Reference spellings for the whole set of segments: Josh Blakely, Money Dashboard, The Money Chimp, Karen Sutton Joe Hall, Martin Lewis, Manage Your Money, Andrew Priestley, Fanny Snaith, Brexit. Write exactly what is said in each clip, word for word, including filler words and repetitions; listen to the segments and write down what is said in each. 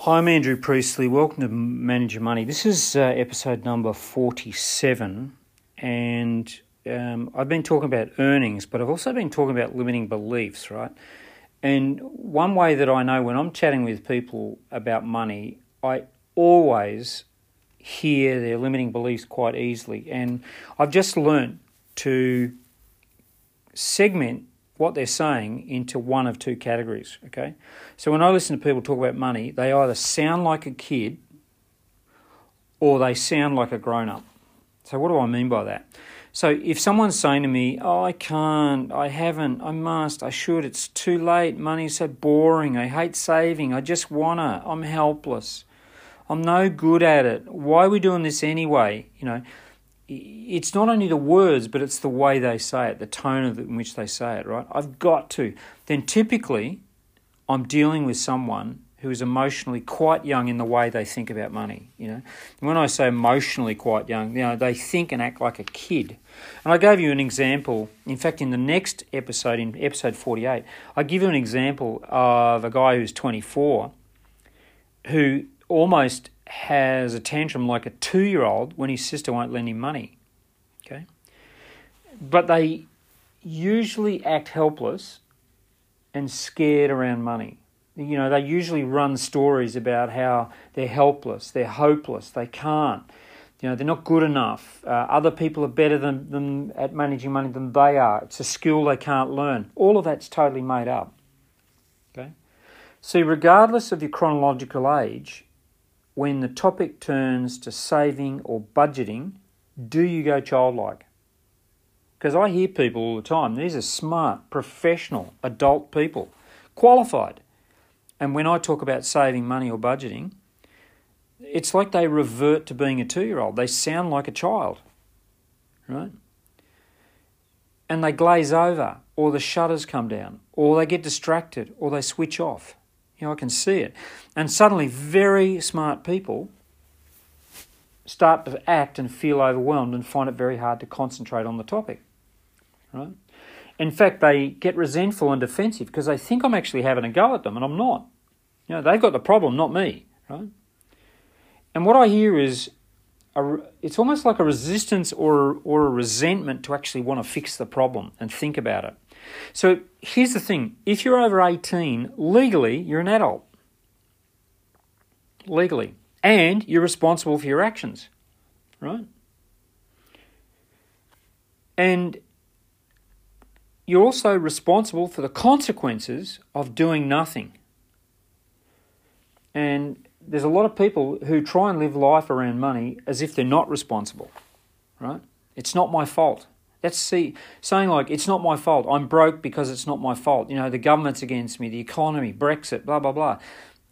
Hi, I'm Andrew Priestley. Welcome to Manage Your Money. This is uh, episode number forty-seven, and um, I've been talking about earnings, but I've also been talking about limiting beliefs, right? And one way that I know when I'm chatting with people about money, I always hear their limiting beliefs quite easily, and I've just learned to segment what they're saying into one of two categories, okay? So when I listen to people talk about money, they either sound like a kid or they sound like a grown-up. So what do I mean by that? So if someone's saying to me, oh, I can't, I haven't, I must, I should, it's too late, money's so boring, I hate saving, I just wanna, I'm helpless, I'm no good at it, why are we doing this anyway, you know? It's not only the words, but it's the way they say it, the tone of the, in which they say it, right? I've got to. Then typically, I'm dealing with someone who is emotionally quite young in the way they think about money, you know? And when I say emotionally quite young, you know, they think and act like a kid. And I gave you an example. In fact, in the next episode, in episode forty-eight, I give you an example of a guy who's twenty-four who almost has a tantrum like a two-year-old when his sister won't lend him money, okay? But they usually act helpless and scared around money. You know, they usually run stories about how they're helpless, they're hopeless, they can't, you know, they're not good enough, uh, other people are better than them at managing money than they are, it's a skill they can't learn. All of that's totally made up, okay? See, regardless of your chronological age, when the topic turns to saving or budgeting, do you go childlike? Because I hear people all the time, these are smart, professional, adult people, qualified. And when I talk about saving money or budgeting, it's like they revert to being a two-year-old. They sound like a child, right? And they glaze over, or the shutters come down, or they get distracted, or they switch off. You know, I can see it. And suddenly very smart people start to act and feel overwhelmed and find it very hard to concentrate on the topic, right? In fact, they get resentful and defensive because they think I'm actually having a go at them and I'm not. You know, they've got the problem, not me, right? And what I hear is a, it's almost like a resistance or, or a resentment to actually want to fix the problem and think about it. So here's the thing, if you're over eighteen, legally you're an adult, legally, and you're responsible for your actions, right? And you're also responsible for the consequences of doing nothing. And there's a lot of people who try and live life around money as if they're not responsible, right? It's not my fault. That's see, saying like, it's not my fault, I'm broke because it's not my fault, you know, the government's against me, the economy, Brexit, blah, blah, blah.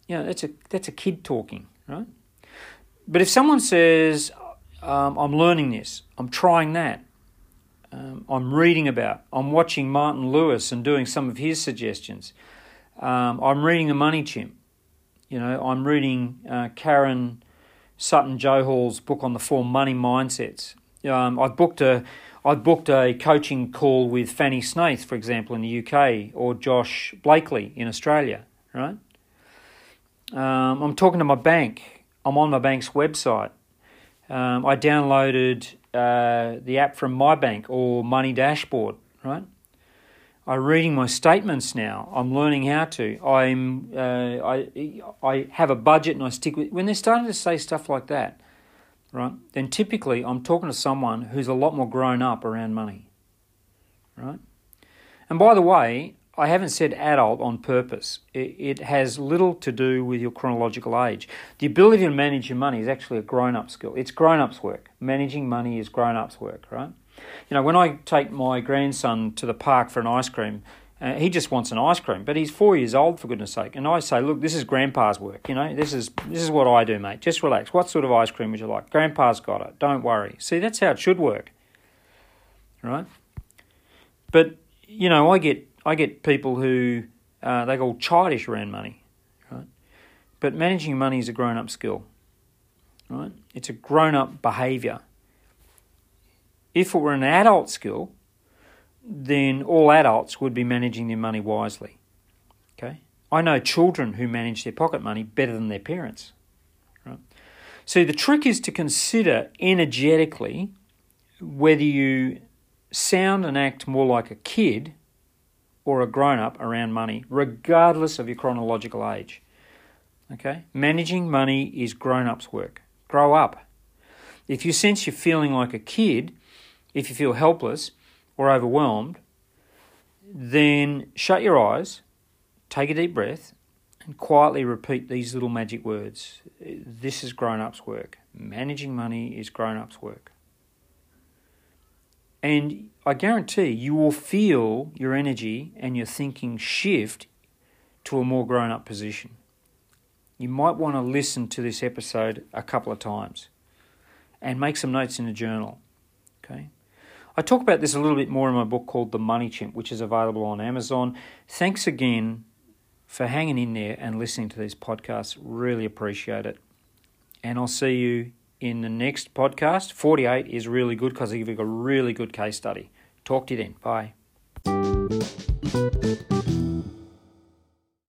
You know, that's a, that's a kid talking, right? But if someone says, um, I'm learning this, I'm trying that, um, I'm reading about, I'm watching Martin Lewis and doing some of his suggestions, um, I'm reading The Money Chimp, you know, I'm reading uh, Karen Sutton Joe Hall's book on the four money mindsets. Um, I've booked a I booked a coaching call with Fanny Snaith, for example, in the U K, or Josh Blakely in Australia, right? Um, I'm talking to my bank. I'm on my bank's website. Um, I downloaded uh, the app from my bank or Money Dashboard, right? I'm reading my statements now. I'm learning how to. I'm uh, I I have a budget and I stick with. When they're starting to say stuff like that, right, then typically I'm talking to someone who's a lot more grown up around money, right? And by the way, I haven't said adult on purpose. It, it has little to do with your chronological age. The ability to manage your money is actually a grown-up skill. It's grown-up's work. Managing money is grown-up's work, right? You know, when I take my grandson to the park for an ice cream, uh, he just wants an ice cream, but he's four years old, for goodness sake. And I say, look, this is Grandpa's work, you know. This is this is what I do, mate. Just relax. What sort of ice cream would you like? Grandpa's got it. Don't worry. See, that's how it should work, right? But, you know, I get I get people who, uh, they call childish around money, right? But managing money is a grown-up skill, right? It's a grown-up behaviour. If it were an adult skill, then all adults would be managing their money wisely. Okay, I know children who manage their pocket money better than their parents. Right? So the trick is to consider energetically whether you sound and act more like a kid or a grown-up around money, regardless of your chronological age. Okay, managing money is grown-ups' work. Grow up. If you sense you're feeling like a kid, if you feel helpless or overwhelmed, then shut your eyes, take a deep breath, and quietly repeat these little magic words. This is grown-ups' work. Managing money is grown-ups' work. And I guarantee you will feel your energy and your thinking shift to a more grown-up position. You might want to listen to this episode a couple of times and make some notes in a journal. Okay, I talk about this a little bit more in my book called The Money Chimp, which is available on Amazon. Thanks again for hanging in there and listening to these podcasts. Really appreciate it. And I'll see you in the next podcast. forty-eight is really good because I give you a really good case study. Talk to you then. Bye.